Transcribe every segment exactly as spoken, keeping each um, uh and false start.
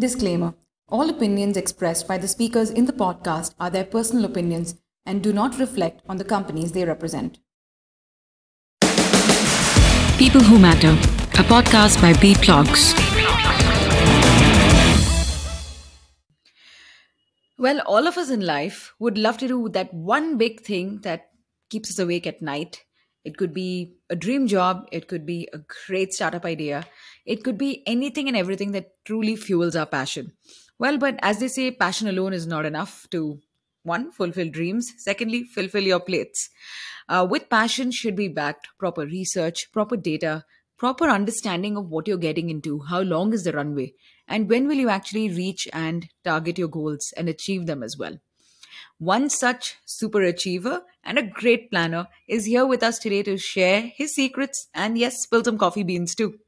Disclaimer. All opinions expressed by the speakers in the podcast are their personal opinions and do not reflect on the companies they represent. People Who Matter, a podcast by B Plogs. Well, all of us in life would love to do that one big thing that keeps us awake at night. It could be a dream job. It could be a great startup idea. It could be anything and everything that truly fuels our passion. Well, but as they say, passion alone is not enough to, one, fulfill dreams. Secondly, fulfill your plates. Uh, with passion should be backed proper research, proper data, proper understanding of what you're getting into, how long is the runway, and when will you actually reach and target your goals and achieve them as well. One such super achiever and a great planner is here with us today to share his secrets and, yes, spill some coffee beans too.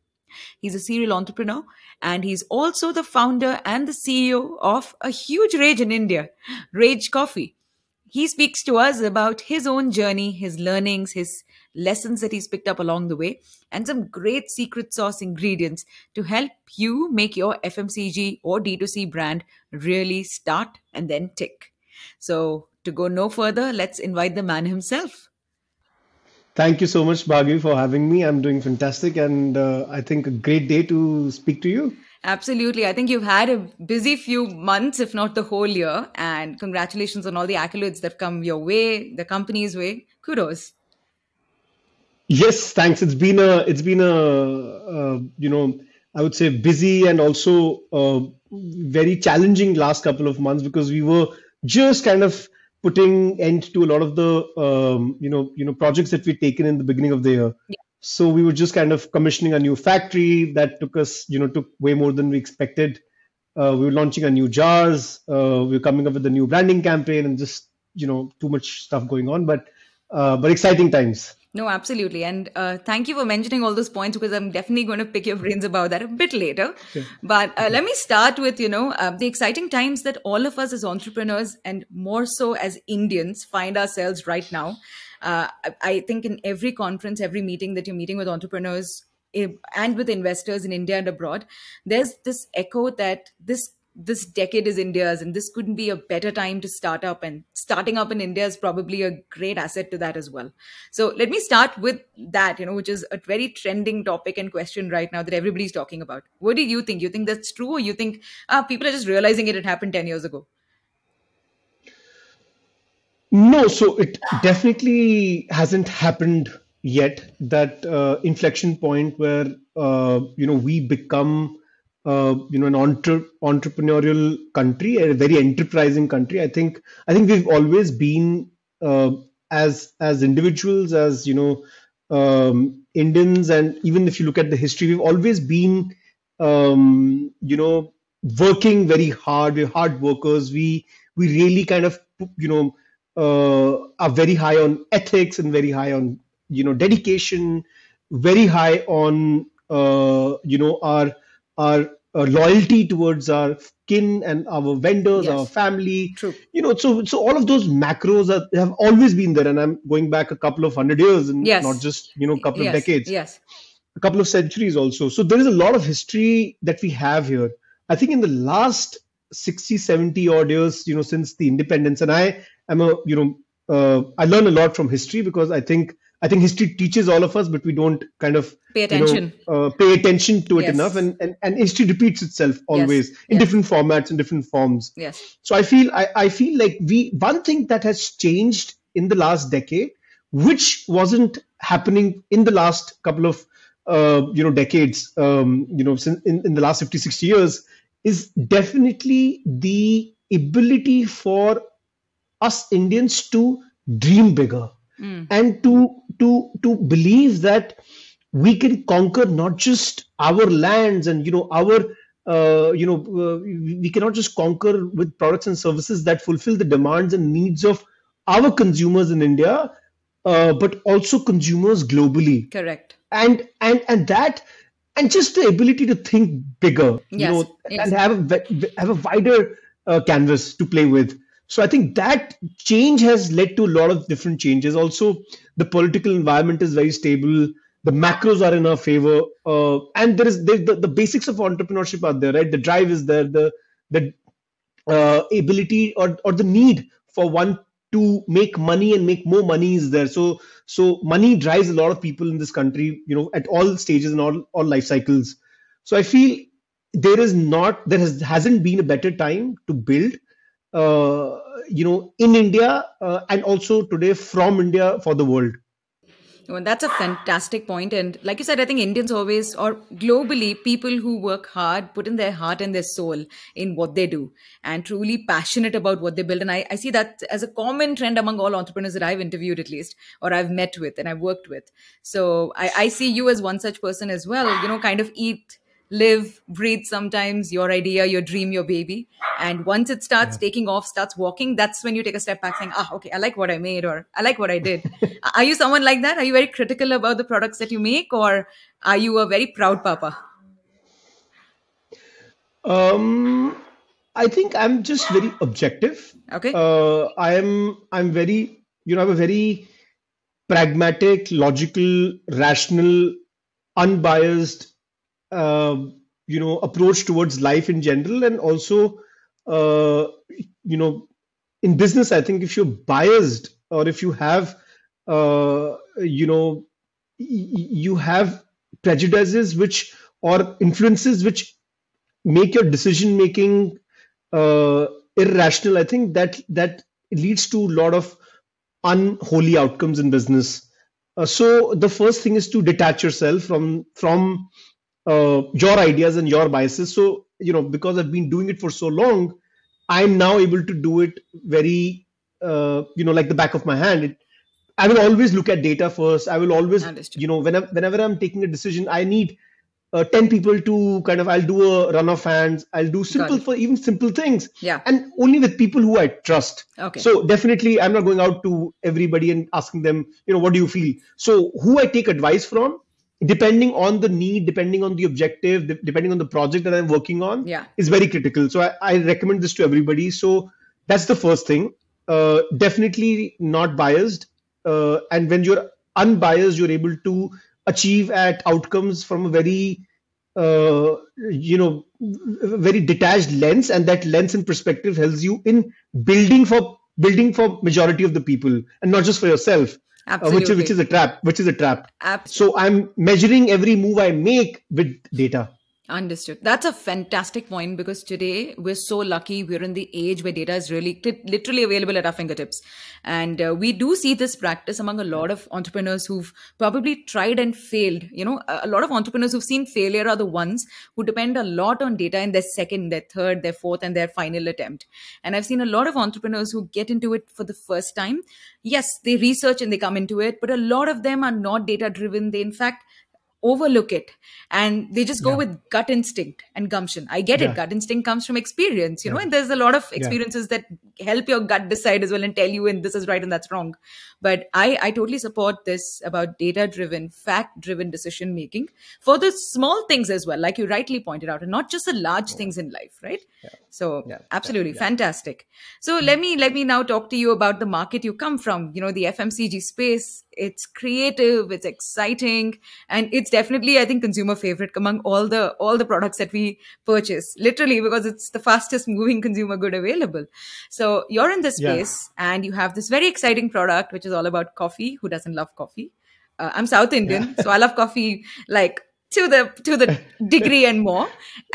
He's a serial entrepreneur and he's also the founder and the C E O of a huge rage in India, Rage Coffee. He speaks to us about his own journey, his learnings, his lessons that he's picked up along the way, and some great secret sauce ingredients to help you make your F M C G or D two C brand really start and then tick. So to go no further, let's invite the man himself. Thank you so much, Bhargavi, for having me. I'm doing fantastic and uh, I think a great day to speak to you. Absolutely. I think you've had a busy few months, if not the whole year. And congratulations on all the accolades that come your way, the company's way. Kudos. Yes, thanks. It's been a, it's been a, uh, you know, I would say busy and also uh, very challenging last couple of months because we were just kind of putting end to a lot of the, um, you know, you know, projects that we'd taken in the beginning of the year. Yeah. So we were just kind of commissioning a new factory that took us, you know, took way more than we expected. Uh, we were launching a new jars. Uh, we were coming up with a new branding campaign and just, you know, too much stuff going on, but, uh, but exciting times. No, absolutely. And uh, thank you for mentioning all those points because I'm definitely going to pick your brains about that a bit later. Okay. But uh, let me start with, you know, uh, the exciting times that all of us as entrepreneurs and more so as Indians find ourselves right now. Uh, I, I think in every conference, every meeting that you're meeting with entrepreneurs and with investors in India and abroad, there's this echo that this this decade is India's and this couldn't be a better time to start up, and starting up in India is probably a great asset to that as well. So let me start with that, you know, which is a very trending topic and question right now that everybody's talking about. What do you think? You think that's true or you think ah, people are just realizing it, it happened ten years ago? No, so it definitely hasn't happened yet, that uh, inflection point where, uh, you know, we become Uh, you know, an entre- entrepreneurial country, a very enterprising country. I think I think we've always been uh, as as individuals, as you know, um, Indians, and even if you look at the history, we've always been um, you know working very hard. We're hard workers. We we really kind of you know uh, are very high on ethics and very high on you know dedication, very high on uh, you know our Our uh, loyalty towards our kin and our vendors, yes. Our family. True. You know, so so all of those macros are, have always been there. And I'm going back a couple of hundred years and yes. Not just, you know, a couple yes. of decades. Yes. A couple of centuries also. So there is a lot of history that we have here. I think in the last sixty, seventy odd years, you know, since the independence, and I am a, you know, uh, I learn a lot from history because I think I think history teaches all of us, but we don't kind of pay attention, you know, uh, pay attention to it yes. enough. And, and, and history repeats itself always yes. in yes. different formats and different forms. Yes. So I feel I, I feel like we one thing that has changed in the last decade, which wasn't happening in the last couple of uh, you know decades, um, you know, since in, in the last fifty, sixty years, is definitely the ability for us Indians to dream bigger. Mm. And to to to believe that we can conquer not just our lands and you know our uh, you know uh, we cannot just conquer with products and services that fulfill the demands and needs of our consumers in India, uh, but also consumers globally. Correct. And and and that and just the ability to think bigger, yes. you know, yes. and have a have a wider uh, canvas to play with. So I think that change has led to a lot of different changes. Also, the political environment is very stable. the macros are in our favor, uh, and there is the, the, the basics of entrepreneurship are there, right? The drive is there, the the uh, ability or or the need for one to make money and make more money is there. So so money drives a lot of people in this country, you know, at all stages and all all life cycles. So I feel there is not there has hasn't been a better time to build, uh, you know, in India uh, and also today from India for the world. Well, that's a fantastic point. And like you said, I think Indians always, or globally, people who work hard, put in their heart and their soul in what they do and truly passionate about what they build. And I, I see that as a common trend among all entrepreneurs that I've interviewed, at least, or I've met with and I've worked with. So I, I see you as one such person as well, you know, kind of eat, live, breathe sometimes, your idea, your dream, your baby. And once it starts yeah. taking off, starts walking, that's when you take a step back saying, ah, okay, I like what I made, or I like what I did. Are you someone like that? Are you very critical about the products that you make, or are you a very proud papa? Um, I think I'm just very objective. Okay. Uh, I am, I'm very, you know, I'm a very pragmatic, logical, rational, unbiased, Uh, you know, approach towards life in general, and also, uh, you know, in business, I think if you're biased or if you have, uh, you know, y- you have prejudices which or influences which make your decision making uh, irrational, I think that that leads to a lot of unholy outcomes in business. Uh, so the first thing is to detach yourself from from Uh, your ideas and your biases. So, you know, because I've been doing it for so long, I'm now able to do it very, uh, you know, like the back of my hand. It, I will always look at data first. I will always, Understood. you know, whenever, whenever I'm taking a decision, I need uh, ten people to kind of, I'll do a run of hands. I'll do simple for even simple things. Yeah. And only with people who I trust. Okay. So definitely I'm not going out to everybody and asking them, you know, what do you feel? So who I take advice from, depending on the need, depending on the objective, de- depending on the project that I'm working on, yeah. is very critical. So I, I recommend this to everybody. So that's the first thing. Uh, definitely not biased. Uh, and when you're unbiased, you're able to achieve at outcomes from a very, uh, you know, very detached lens. And that lens and perspective helps you in building for building for majority of the people and not just for yourself. Uh, which, which is a trap, which is a trap. Absolutely. So I'm measuring every move I make with data. Understood. That's a fantastic point, because today we're so lucky. We're in the age where data is really t- literally available at our fingertips. And uh, we do see this practice among a lot of entrepreneurs who've probably tried and failed. You know, a lot of entrepreneurs who've seen failure are the ones who depend a lot on data in their second, their third, their fourth, and their final attempt. And I've seen a lot of entrepreneurs who get into it for the first time. Yes, they research and they come into it, but a lot of them are not data driven. They, in fact, overlook it, and they just go yeah. with gut instinct and gumption. I get yeah. it. Gut instinct comes from experience, you yeah. know, and there's a lot of experiences yeah. that help your gut decide as well and tell you and this is right and that's wrong. But I, I totally support this about data-driven, fact-driven decision-making for the small things as well, like you rightly pointed out, and not just the large yeah. things in life, right? Yeah. So yeah. absolutely yeah. fantastic. So yeah. let me, let me now talk to you about the market you come from, you know, the F M C G space. It's creative, it's exciting, and it's definitely, I think, consumer favorite among all the all the products that we purchase, literally, because it's the fastest moving consumer good available. So you're in this space yeah. and you have this very exciting product, which is all about coffee. Who doesn't love coffee? Uh, I'm South Indian, yeah. so I love coffee like to the to the degree and more.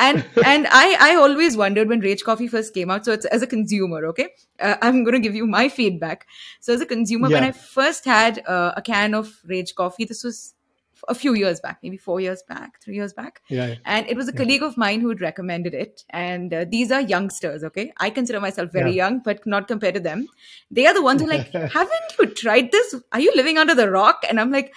And and I, I always wondered when Rage Coffee first came out. So it's as a consumer, okay? Uh, I'm going to give you my feedback. So as a consumer, yeah. when I first had uh, a can of Rage Coffee, this was a few years back, maybe four years back, three years back. Yeah. And it was a colleague yeah. of mine who had recommended it. And uh, these are youngsters, okay? I consider myself very yeah. young, but not compared to them. They are the ones who are like, haven't you tried this? Are you living under the rock? And I'm like,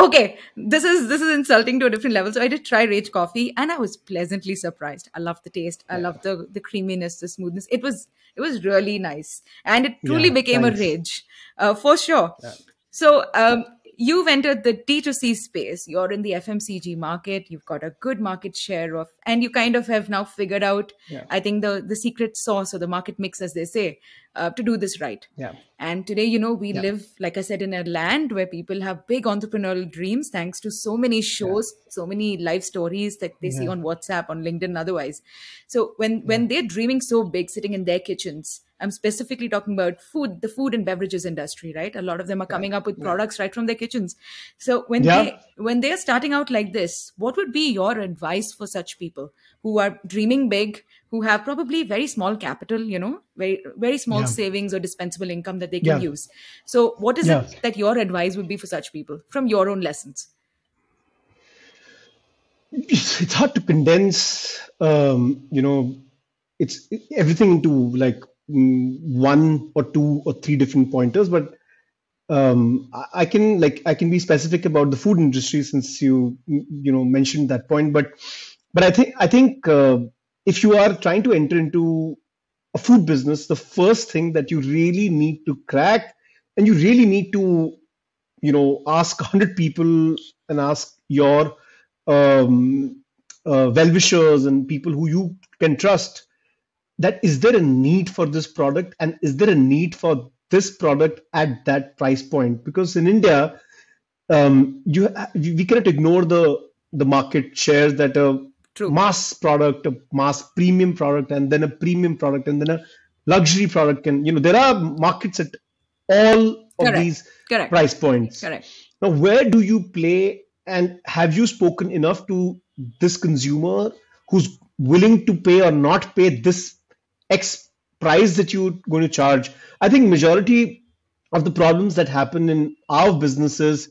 okay, this is this is insulting to a different level. So I did try Rage Coffee and I was pleasantly surprised. I loved the taste. I yeah. loved the, the creaminess, the smoothness. It was it was really nice. And it truly yeah, became nice. a rage uh, for sure. Yeah. So um, you've entered the D two C space, you're in the F M C G market, you've got a good market share of, and you kind of have now figured out, yeah. I think the, the secret sauce or the market mix, as they say, uh, to do this right. Yeah. And today, you know, we yeah. live, like I said, in a land where people have big entrepreneurial dreams, thanks to so many shows, yeah. so many life stories that they yeah. see on WhatsApp, on LinkedIn and otherwise. So when, yeah. when they're dreaming so big, sitting in their kitchens, I'm specifically talking about food, the food and beverages industry, right? A lot of them are coming up with yeah. products right from their kitchens. So when yeah. they when they're starting out like this, what would be your advice for such people who are dreaming big, who have probably very small capital, you know, very, very small yeah. savings or dispensable income that they can yeah. use. So what is yeah. it that your advice would be for such people from your own lessons? It's, it's hard to condense, um, you know, it's it, everything into like, one or two or three different pointers, but um, I can like I can be specific about the food industry since you you know mentioned that point. But but I think I think uh, if you are trying to enter into a food business, the first thing that you really need to crack, and you really need to you know ask one hundred people and ask your um, uh, well-wishers and people who you can trust. That is there a need for this product, and is there a need for this product at that price point? Because in India, um, you we cannot ignore the the market shares that a True. mass product, a mass premium product, and then a premium product, and then a luxury product can. You know, there are markets at all of Correct. these Correct. price points. Correct. Now, where do you play, and have you spoken enough to this consumer who's willing to pay or not pay this X price that you're going to charge? I think majority of the problems that happen in our businesses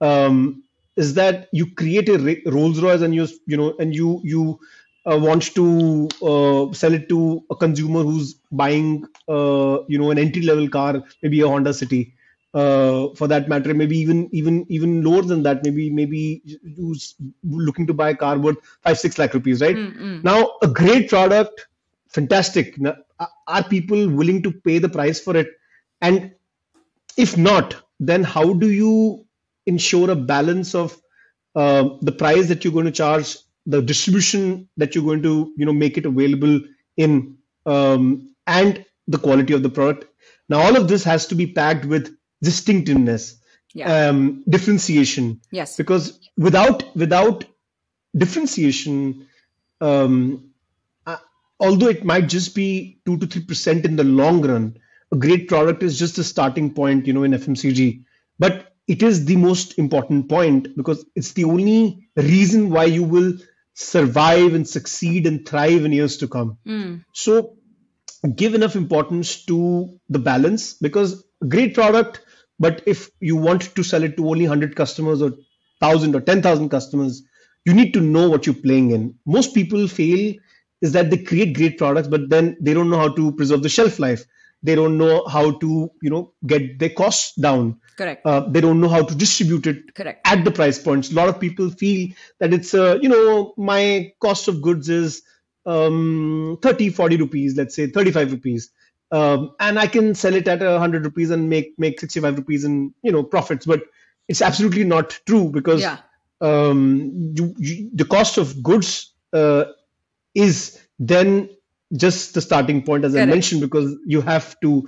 um, is that you create a Rolls Royce and you you know and you you uh, want to uh, sell it to a consumer who's buying uh, you know an entry level car, maybe a Honda City, uh, for that matter, maybe even even even lower than that, maybe maybe who's looking to buy a car worth five six lakh rupees, right? Mm-hmm. Now a great product. Fantastic. Now, are people willing to pay the price for it? And if not, then how do you ensure a balance of uh, the price that you're going to charge, the distribution that you're going to, you know, make it available in, um, and the quality of the product? Now, all of this has to be packed with distinctiveness, yeah. um, differentiation. Yes. Because without without differentiation, um, although it might just be two to three percent in the long run, a great product is just a starting point, you know, in F M C G. But it is the most important point because it's the only reason why you will survive and succeed and thrive in years to come. Mm. So give enough importance to the balance, because great product, but if you want to sell it to only one hundred customers or one thousand or ten thousand customers, you need to know what you're playing in. Most people fail is that they create great products, but then they don't know how to preserve the shelf life. They don't know how to, you know, get their costs down. Correct. Uh, they don't know how to distribute it Correct. at the price points. A lot of people feel that it's, uh, you know, my cost of goods is um, thirty, forty rupees, let's say thirty-five rupees. Um, and I can sell it at one hundred rupees and make, make sixty-five rupees in, you know, profits. But it's absolutely not true because yeah. um, you, you, the cost of goods uh, is then just the starting point, as Correct. I mentioned, because you have to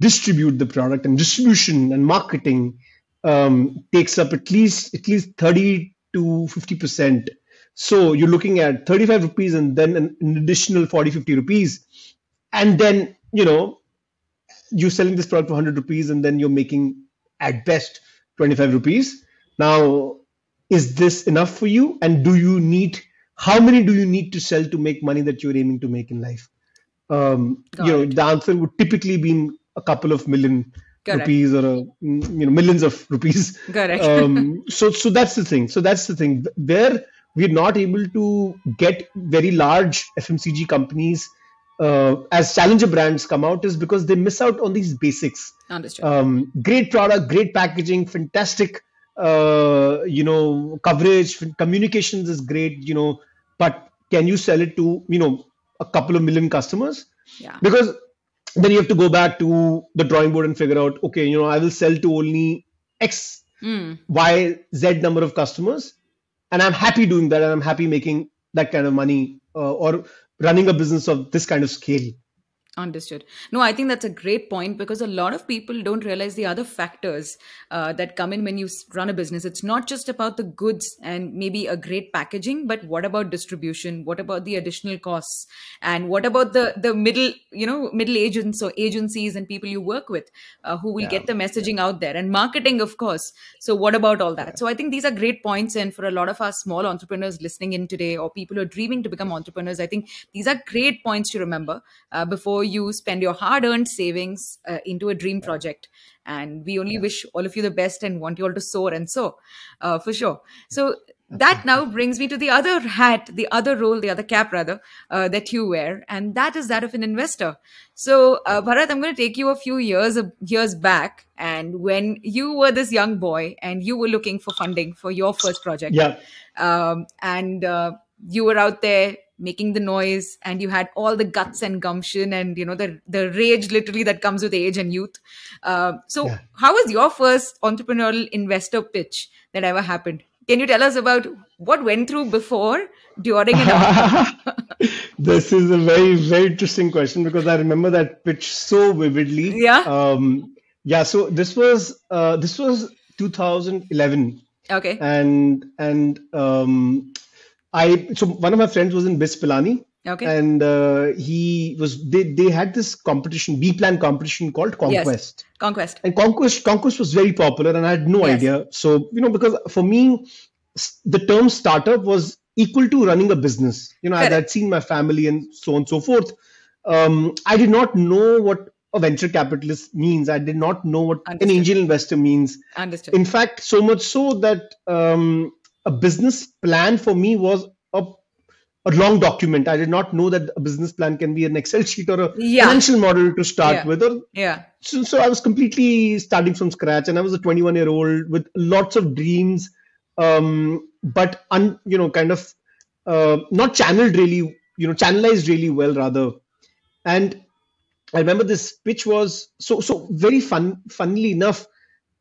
distribute the product, and distribution and marketing um, takes up at least at least thirty to fifty percent. So you're looking at thirty-five rupees and then an, an additional forty, fifty rupees. And then, you know, you're selling this product for one hundred rupees and then you're making at best twenty-five rupees. Now, is this enough for you? And do you need How many do you need to sell to make money that you're aiming to make in life? Um, you know, the answer would typically be a couple of million Correct. rupees or, a, you know, millions of rupees. Correct. Um, so, so that's the thing. So that's the thing. Where we're not able to get very large F M C G companies uh, as challenger brands come out is because they miss out on these basics. Understood. Um, great product, great packaging, fantastic, uh, you know, coverage, communications is great, you know, but can you sell it to, you know, a couple of million customers? Yeah. Because then you have to go back to the drawing board and figure out, okay, you know, I will sell to only X mm. Y, Z number of customers. And I'm happy doing that. And I'm happy making that kind of money uh, or running a business of this kind of scale. Understood. No, I think that's a great point because a lot of people don't realize the other factors uh, that come in when you run a business. It's not just about the goods and maybe a great packaging, but what about distribution? What about the additional costs? And what about the the middle, you know, middle agents or agencies and people you work with uh, who will yeah. get the messaging yeah. out there, and marketing, of course. So what about all that? Yeah. So I think these are great points. And for a lot of our small entrepreneurs listening in today, or people who are dreaming to become entrepreneurs, I think these are great points to remember uh, before you spend your hard-earned savings uh, into a dream project. And we only yeah. wish all of you the best and want you all to soar and soar uh, for sure. So that now brings me to the other hat, the other role, the other cap rather, uh, that you wear. And that is that of an investor. So uh, Bharat, I'm going to take you a few years, years back. And when you were this young boy and you were looking for funding for your first project, yeah. um, and uh, you were out there making the noise, and you had all the guts and gumption and, you know, the the rage literally that comes with age and youth. Uh, so yeah. how was your first entrepreneurial investor pitch that ever happened? Can you tell us about what went through before, during and after? This is a very, very interesting question because I remember that pitch so vividly. Yeah. Um, yeah. So this was uh, this was two thousand eleven. Okay. And and um. I so one of my friends was in Bispilani, okay, and uh, he was they they had this competition, B Plan competition called Conquest. Yes, Conquest. And Conquest Conquest was very popular, and I had no yes. idea. So you know, because for me, the term startup was equal to running a business. You know, I had seen my family and so on and so forth. Um, I did not know what a venture capitalist means. I did not know what Understood. an angel investor means. Understood. In fact, so much so that. Um, A business plan for me was a, a long document. I did not know that a business plan can be an Excel sheet or a yeah. financial model to start yeah. with. Or, yeah. So, so I was completely starting from scratch, and I was a twenty-one-year-old with lots of dreams, um, but un, you know, kind of uh, not channeled really, you know, channelized really well rather. And I remember this pitch was so so very fun. Funnily enough.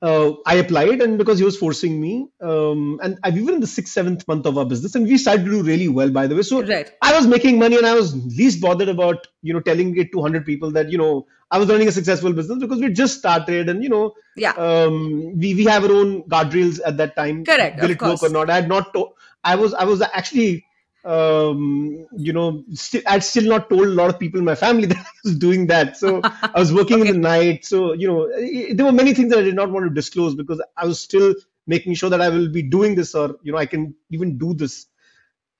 Uh, I applied, and because he was forcing me, um, and we were in the sixth, seventh month of our business, and we started to do really well, by the way. So right. I was making money, and I was least bothered about, you know, telling it to one hundred people that, you know, I was running a successful business because we just started, and, you know, yeah. um, we, we have our own guardrails at that time. Correct. Will it course. work or not? I had not to- I was, I was actually, um, you know, st- I had still not told a lot of people in my family that I was doing that. So I was working okay. in the night. So, you know, it, there were many things that I did not want to disclose because I was still making sure that I will be doing this or, you know, I can even do this.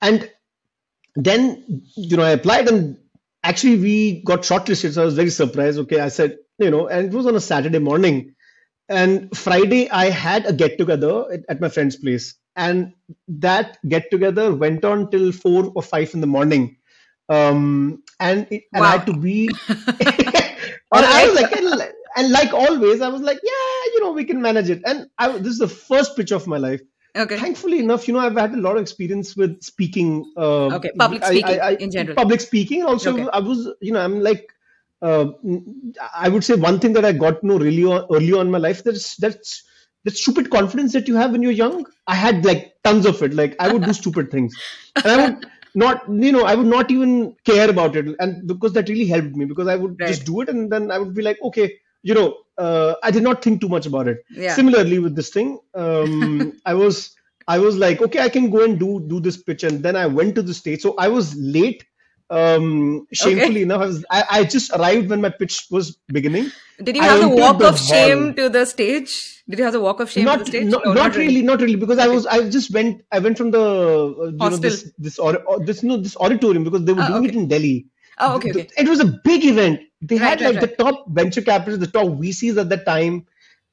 And then, you know, I applied, and actually we got shortlisted. So I was very surprised. Okay. I said, you know, and it was on a Saturday morning, and Friday I had a get together at, at my friend's place. And that get-together went on till four or five in the morning. Um, and, it, and wow. I had to be... and I was like, and, and like always, I was like, yeah, you know, we can manage it. And I, this is the first pitch of my life. Okay. Thankfully enough, you know, I've had a lot of experience with speaking. Uh, okay, public speaking I, I, I, in general. Public speaking. Also, okay. I was, you know, I'm like... Uh, I would say one thing that I got to know really on, early on in my life, that's that's... that stupid confidence that you have when you're young, I had like tons of it. Like I would do stupid things, and I would not, you know, I would not even care about it. And because that really helped me, because I would right. just do it, and then I would be like, okay, you know, uh, I did not think too much about it. Yeah. Similarly with this thing, um, I was, I was like, okay, I can go and do do this pitch, and then I went to the stage. So I was late. Um, shamefully okay. enough, I was I, I just arrived when my pitch was beginning. Did you have I the walk the of hall. shame to the stage? Did you have the walk of shame not, to the stage? Not, no, not, not really, really, not really, because okay. I was I just went I went from the uh, you know, this this or, or this no this auditorium because they were ah, doing okay. it in Delhi. Oh, okay, the, okay. It was a big event. They right, had like right, the right. top venture capitalists, the top V Cs at that time.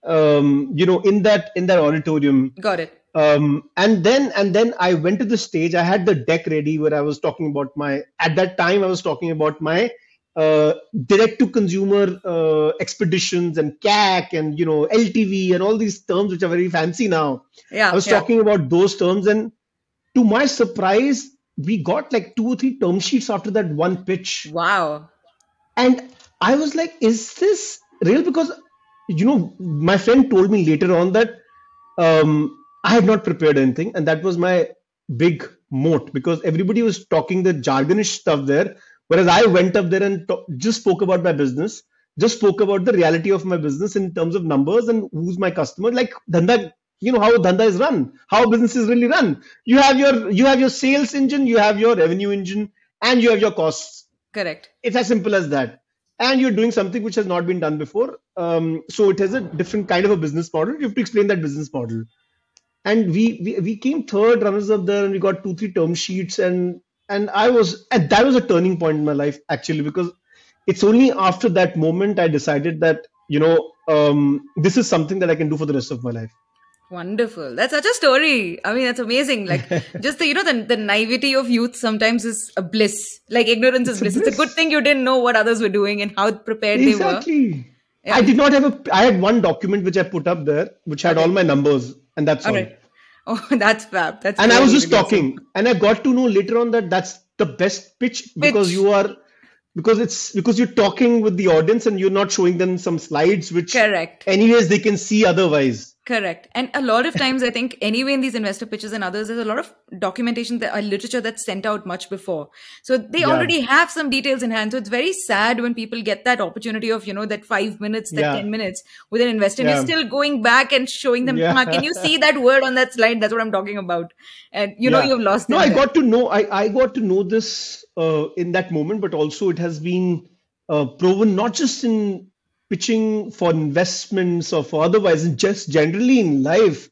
Um, you know, in that in that auditorium. Got it. Um, and then and then I went to the stage. I had the deck ready where I was talking about my, at that time I was talking about my uh, direct to consumer uh, expeditions and C A C and, you know, L T V and all these terms which are very fancy now. Yeah, I was yeah. talking about those terms, and to my surprise, we got like two or three term sheets after that one pitch. Wow. And I was like, is this real? Because, you know, my friend told me later on that um, I had not prepared anything. And that was my big moat, because everybody was talking the jargonish stuff there. Whereas I went up there and talk, just spoke about my business, just spoke about the reality of my business in terms of numbers and who's my customer, like dhanda, you know, how dhanda is run, how business is really run. You have your, you have your sales engine, you have your revenue engine, and you have your costs. Correct. It's as simple as that. And you're doing something which has not been done before. Um, so it has a different kind of a business model. You have to explain that business model. And we, we, we came third runners up there, and we got two, three term sheets. And, and I was, and that was a turning point in my life, actually, because it's only after that moment I decided that, you know, um, this is something that I can do for the rest of my life. Wonderful. That's such a story. I mean, that's amazing. Like just the, you know, the, the naivety of youth sometimes is a bliss. Like ignorance it's is bliss. A bliss. It's a good thing you didn't know what others were doing and how prepared exactly. they were. Exactly. Yeah. I did not have a, I had one document which I put up there, which had okay. all my numbers, and that's all. all. Right. Oh, that's fab. That's and I was just talking, and I got to know later on that that's the best pitch, pitch. because you are, because it's, because you're talking with the audience and you're not showing them some slides, which correct. Anyways, they can see otherwise. Correct. And a lot of times, I think anyway, in these investor pitches and others, there's a lot of documentation, that, uh, literature that's sent out much before. So they yeah. already have some details in hand. So it's very sad when people get that opportunity of, you know, that five minutes, that yeah. ten minutes with an investor. Yeah. And you're still going back and showing them, yeah. can you see that word on that slide? That's what I'm talking about. And you yeah. know, you've lost. No, I there. got to know, I, I got to know this uh, in that moment, but also it has been uh, proven not just in pitching for investments or for otherwise, and just generally in life,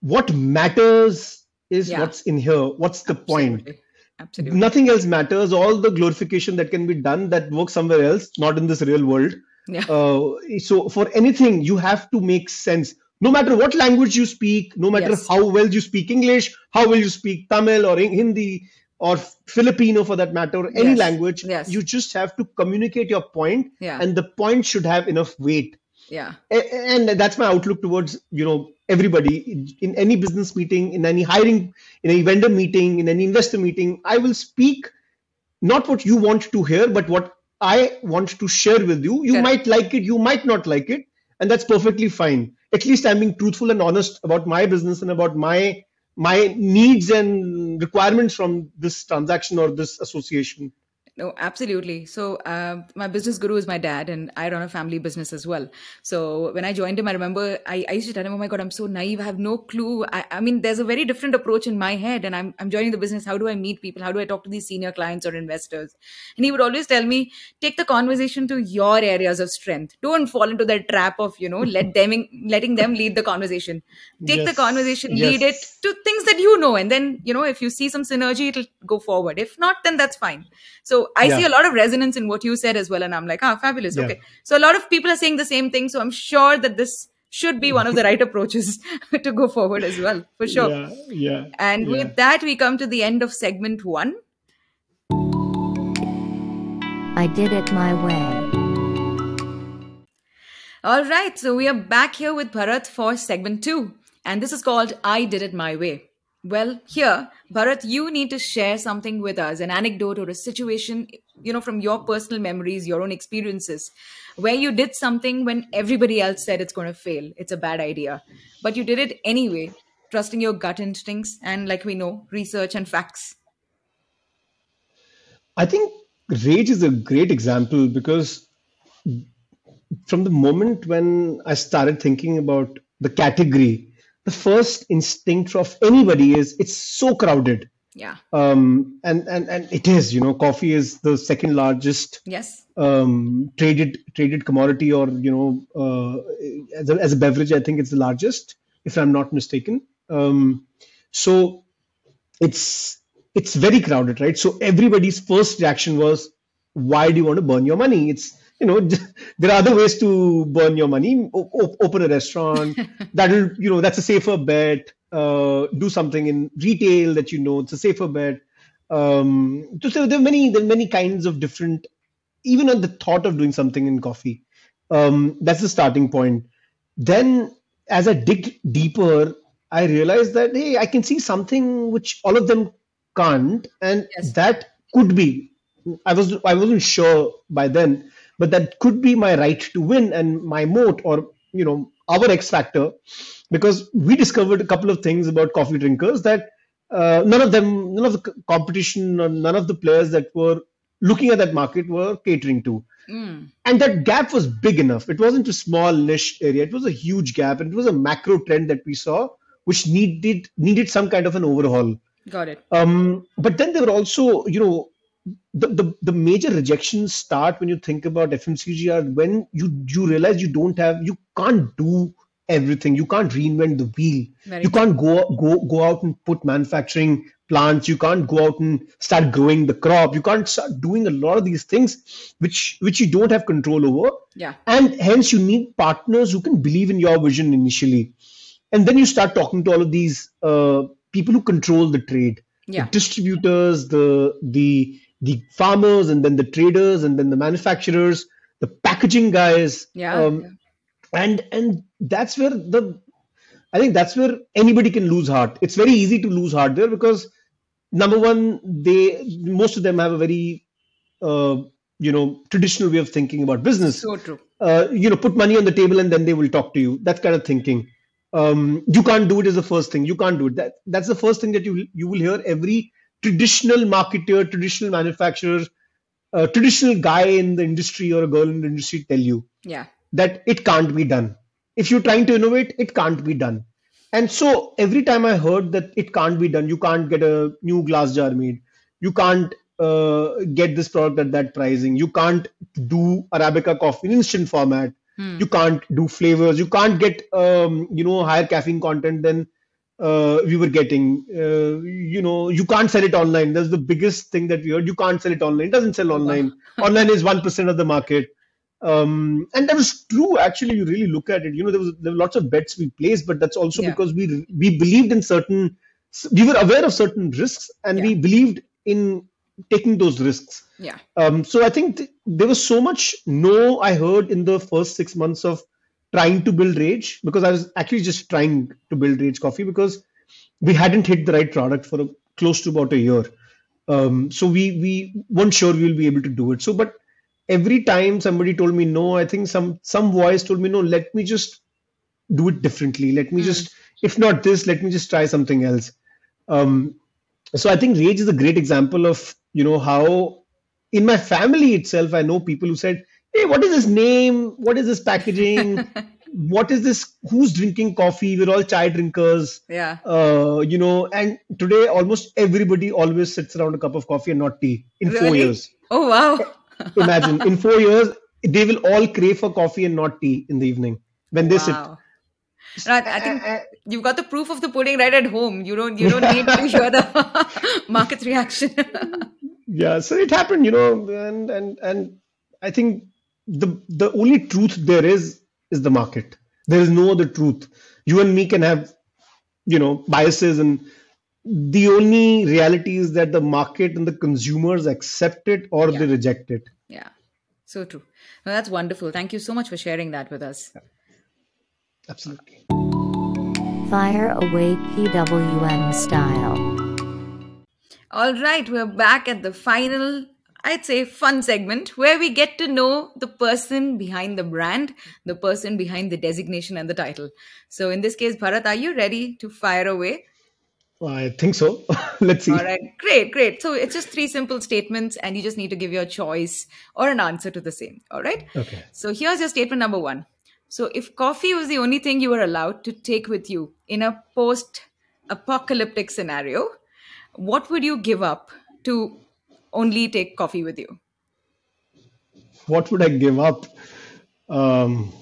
what matters is yeah. what's in here. What's the Absolutely. point? Absolutely. Nothing else matters. All the glorification that can be done that works somewhere else, not in this real world. Yeah. Uh, so for anything, you have to make sense. No matter what language you speak, no matter yes. how well you speak English, how well you speak Tamil or Hindi or Filipino for that matter, or any yes. language, yes. you just have to communicate your point, yeah. and the point should have enough weight. Yeah. And that's my outlook towards, you know, everybody in any business meeting, in any hiring, in any vendor meeting, in any investor meeting. I will speak not what you want to hear, but what I want to share with you. You Correct. might like it, you might not like it, and that's perfectly fine. At least I'm being truthful and honest about my business and about my my needs and requirements from this transaction or this association. No, absolutely. So uh, my business guru is my dad, and I run a family business as well. So when I joined him, I remember I, I used to tell him, oh my God, I'm so naive. I have no clue. I, I mean, there's a very different approach in my head, and I'm, I'm joining the business. How do I meet people? How do I talk to these senior clients or investors? And he would always tell me, take the conversation to your areas of strength. Don't fall into that trap of, you know, let them in, letting them lead the conversation. Take yes. the conversation, yes. lead it to things that you know. And then, you know, if you see some synergy, it'll go forward. If not, then that's fine. So I yeah. see a lot of resonance in what you said as well. And I'm like, ah, fabulous. Yeah. Okay. So a lot of people are saying the same thing. So I'm sure that this should be one of the right approaches to go forward as well, for sure. Yeah. yeah and yeah. With that, we come to the end of segment one. I did it my way. All right. So we are back here with Bharat for segment two. And this is called I Did It My Way. Well, here, Bharat, you need to share something with us, an anecdote or a situation, you know, from your personal memories, your own experiences, where you did something when everybody else said it's going to fail. It's a bad idea. But you did it anyway, trusting your gut instincts and, like we know, research and facts. I think Rage is a great example, because from the moment when I started thinking about the category, the first instinct of anybody is it's so crowded. Yeah. Um, and, and, and it is, you know, coffee is the second largest yes. um, traded traded commodity, or, you know, uh, as, a, as a beverage, I think it's the largest, if I'm not mistaken. Um, so it's, it's very crowded, right? So everybody's first reaction was, why do you want to burn your money? It's, you know, there are other ways to burn your money. O- open a restaurant. That'll, you know, that's a safer bet. Uh, do something in retail that you know it's a safer bet. Um, so there are many, there are many kinds of different. Even at the thought of doing something in coffee, um, that's the starting point. Then, as I dig deeper, I realized that hey, I can see something which all of them can't, and yes. that could be. I was, I wasn't sure by then. But that could be my right to win and my moat, or, you know, our X factor, because we discovered a couple of things about coffee drinkers that uh, none of them, none of the competition, none of the players that were looking at that market were catering to. Mm. And that gap was big enough. It wasn't a small niche area. It was a huge gap. And it was a macro trend that we saw, which needed needed some kind of an overhaul. Got it. Um, but then there were also, you know, the, the, the major rejections start when you think about F M C G are when you, you realize you don't have, you can't do everything. You can't reinvent the wheel. Very you can't go, go, go out and put manufacturing plants. You can't go out and start growing the crop. You can't start doing a lot of these things which, which you don't have control over. Yeah. And hence you need partners who can believe in your vision initially. And then you start talking to all of these uh, people who control the trade, yeah. the distributors, the, the, the farmers, and then the traders, and then the manufacturers, the packaging guys. Yeah. Um, yeah. And and that's where the, I think that's where anybody can lose heart. It's very easy to lose heart there because number one, they most of them have a very, uh, you know, traditional way of thinking about business. So true. Uh, you know, put money on the table and then they will talk to you. That kind of thinking. Um, you can't do it is the first thing. You can't do it. That that's the first thing that you you will hear every traditional marketer, traditional manufacturer, uh, traditional guy in the industry or a girl in the industry tell you. Yeah. That it can't be done. If you're trying to innovate, it can't be done. And so every time I heard that it can't be done, you can't get a new glass jar made, you can't uh, get this product at that pricing, you can't do Arabica coffee in instant format, hmm. you can't do flavors, you can't get um, you know higher caffeine content than uh, we were getting. Uh, you know, you can't sell it online. That's the biggest thing that we heard. You can't sell it online. It doesn't sell online. Online is one percent of the market. Um, and that was true. Actually, you really look at it. You know, there was there were lots of bets we placed, but that's also yeah. because we we believed in certain, we were aware of certain risks, and yeah. we believed in taking those risks. Yeah. Um. So I think th- there was so much no I heard in the first six months of trying to build Rage, because I was actually just trying to build Rage Coffee because we hadn't hit the right product for a, close to about a year. Um. So we we weren't sure we will be able to do it. So, but. Every time somebody told me no, I think some some voice told me no, let me just do it differently. Let me mm. just, if not this, let me just try something else. Um, so I think Rage is a great example of, you know, how in my family itself, I know people who said, hey, what is this name? What is this packaging? What is this? Who's drinking coffee? We're all chai drinkers. Yeah. Uh, you know, and today almost everybody always sits around a cup of coffee and not tea in really? four years. Oh, wow. Imagine in four years, they will all crave for coffee and not tea in the evening when they wow. sit. No, I, I think uh, you've got the proof of the pudding right at home. You don't, you don't need to hear the market's reaction. Yeah, so it happened, you know, and and and I think the the only truth there is is the market. There is no other truth. You and me can have, you know, biases, and the only reality is that the market and the consumers accept it or yeah. they reject it. Yeah, so true. Well, that's wonderful. Thank you so much for sharing that with us. Yeah. Absolutely. Fire away P W M style. All right, we're back at the final, I'd say, fun segment where we get to know the person behind the brand, the person behind the designation and the title. So in this case, Bharat, are you ready to fire away? I think so. Let's see. All right. Great, great. So it's just three simple statements and you just need to give your choice or an answer to the same. All right. Okay. So here's your statement number one. So if coffee was the only thing you were allowed to take with you in a post-apocalyptic scenario, what would you give up to only take coffee with you? What would I give up? Um...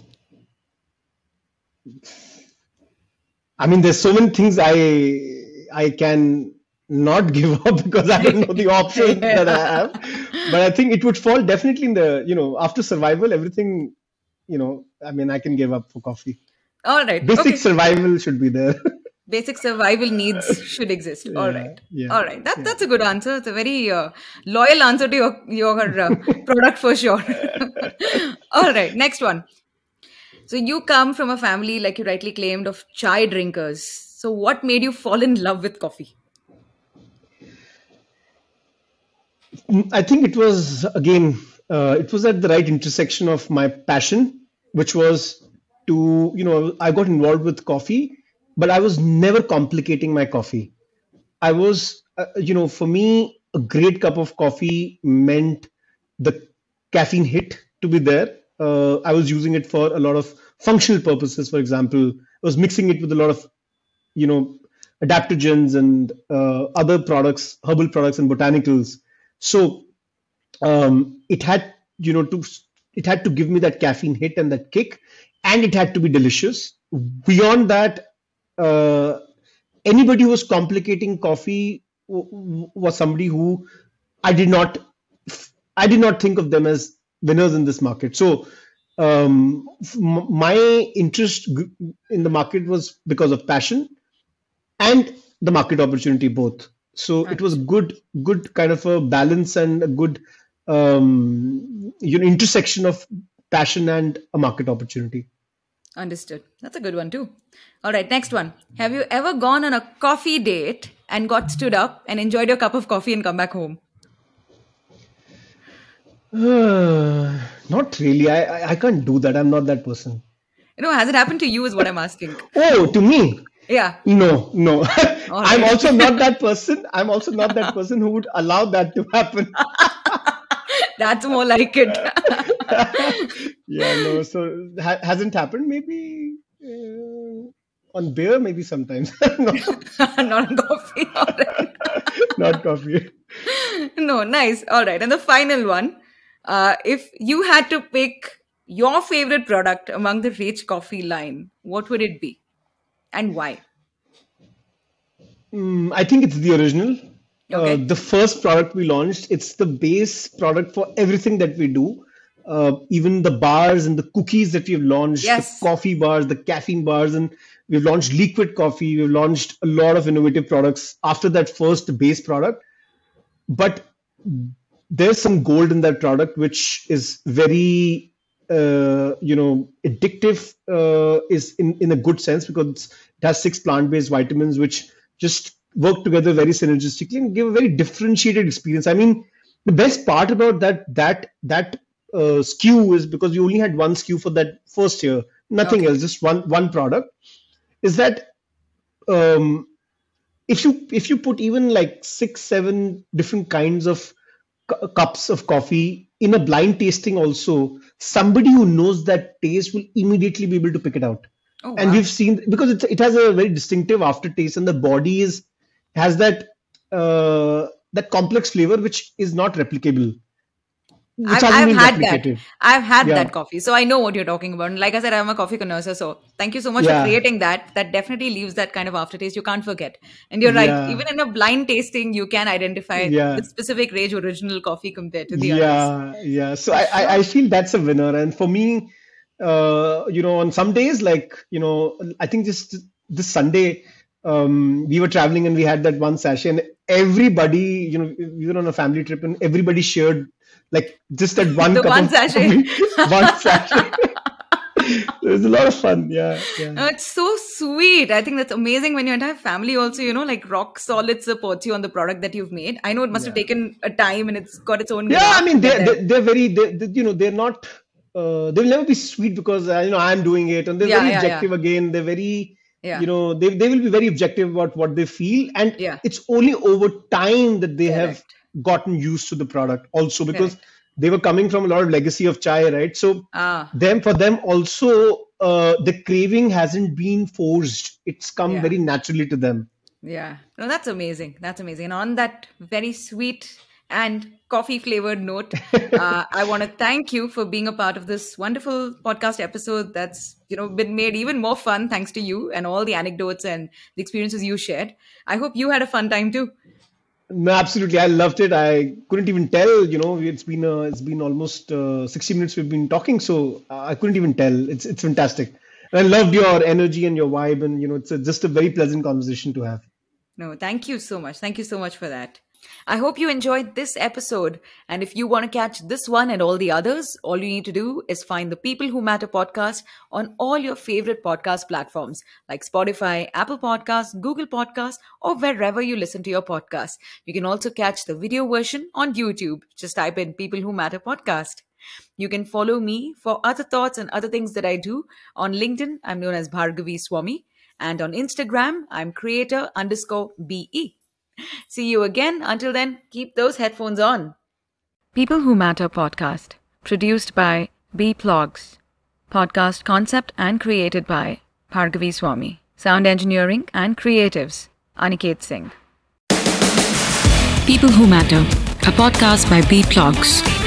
I mean, there's so many things I... I can not give up because I don't know the options yeah. that I have, but I think it would fall definitely in the, you know, after survival, everything, you know, I mean, I can give up for coffee. All right. Basic okay. survival should be there. Basic survival needs should exist. Yeah, all right. Yeah, all right. That, yeah. That's a good answer. It's a very uh, loyal answer to your, your uh, product for sure. All right. Next one. So you come from a family, like you rightly claimed, of chai drinkers. So what made you fall in love with coffee? I think it was, again, uh, it was at the right intersection of my passion, which was to, you know, I got involved with coffee, but I was never complicating my coffee. I was, uh, you know, for me, a great cup of coffee meant the caffeine hit to be there. Uh, I was using it for a lot of functional purposes. For example, I was mixing it with a lot of, you know, adaptogens and uh, other products, herbal products and botanicals. So um, it had, you know, to it had to give me that caffeine hit and that kick, and it had to be delicious. Beyond that, uh, anybody who was complicating coffee w- w- was somebody who I did not, I did not think of them as winners in this market. So um, m- my interest in the market was because of passion and the market opportunity both. So it was good, good kind of a balance and a good um, you know, intersection of passion and a market opportunity. Understood. That's a good one too. All right, next one. Have you ever gone on a coffee date and got stood up and enjoyed your cup of coffee and come back home? Uh, not really. I, I I can't do that. I'm not that person. You know, has it happened to you is what I'm asking. Oh, to me? Yeah. No, no. Right. I'm also not that person. I'm also not that person who would allow that to happen. That's more like it. Yeah, no. So ha- hasn't happened. Maybe uh, on beer, maybe sometimes. Not on coffee. Right. Not coffee. No, nice. All right. And the final one. Uh, if you had to pick your favorite product among the Rage Coffee line, what would it be and why? Mm, I think it's the original. Okay. Uh, the first product we launched, it's the base product for everything that we do. Uh, even the bars and the cookies that we've launched, yes. The coffee bars, the caffeine bars, and we've launched liquid coffee. We've launched a lot of innovative products after that first base product. But there's some gold in that product, which is very, uh, you know, addictive uh, is in, in a good sense, because it has six plant-based vitamins, which just work together very synergistically and give a very differentiated experience. I mean, the best part about that that that uh, S K U is because you only had one S K U for that first year, nothing okay. else, just one one product, is that um, if you if you put even like six, seven different kinds of cu- cups of coffee in a blind tasting also, somebody who knows that taste will immediately be able to pick it out. Oh, and wow. We've seen, because it, it has a very distinctive aftertaste and the body is has that uh, that complex flavor which is not replicable. I've, I've had that. I've had yeah. that coffee. So I know what you're talking about. And like I said, I'm a coffee connoisseur. So thank you so much yeah. for creating that. That definitely leaves that kind of aftertaste you can't forget. And you're yeah. right. Even in a blind tasting, you can identify yeah. the specific Rage original coffee compared to the yeah. others. Yeah, yeah. So I, I, I feel that's a winner. And for me, uh, you know, on some days, like, you know, I think just this Sunday, Um, we were traveling and we had that one sachet and everybody, you know, we were on a family trip and everybody shared like just that one the cup one of sachet. One sachet. It was a lot of fun. Yeah, yeah. Uh, it's so sweet. I think that's amazing when your entire family also, you know, like rock solid supports you on the product that you've made. I know it must yeah. have taken a time and it's got its own. Yeah, I mean, they're, they're, they're very, they're, they, you know, they're not, uh, they'll never be sweet because, uh, you know, I'm doing it and they're yeah, very yeah, objective yeah. again. They're very... Yeah. You know, they they will be very objective about what they feel. And yeah. it's only over time that they Correct. have gotten used to the product also, because Correct. they were coming from a lot of legacy of chai, right? So ah. them for them also, uh, the craving hasn't been forced. It's come yeah. very naturally to them. Yeah. No, that's amazing. That's amazing. And on that very sweet and coffee flavored note, uh, I want to thank you for being a part of this wonderful podcast episode that's, you know, been made even more fun thanks to you and all the anecdotes and the experiences you shared. I hope you had a fun time too. No, absolutely. I loved it. I couldn't even tell, you know, it's been uh, it's been almost uh, sixty minutes we've been talking, so I couldn't even tell. It's it's fantastic. And I loved your energy and your vibe, and, you know, it's a, just a very pleasant conversation to have. No, thank you so much. Thank you so much for that. I hope you enjoyed this episode, and if you want to catch this one and all the others, all you need to do is find the People Who Matter podcast on all your favorite podcast platforms like Spotify, Apple Podcasts, Google Podcasts, or wherever you listen to your podcasts. You can also catch the video version on YouTube. Just type in People Who Matter podcast. You can follow me for other thoughts and other things that I do. On LinkedIn, I'm known as Bhargavi Swami. And on Instagram, I'm creator underscore BE. See you again. Until then, keep those headphones on. People Who Matter podcast, produced by B Plogs. Podcast concept and created by Bhargavi Swami. Sound engineering and creatives, Aniket Singh. People Who Matter, a podcast by B Plogs.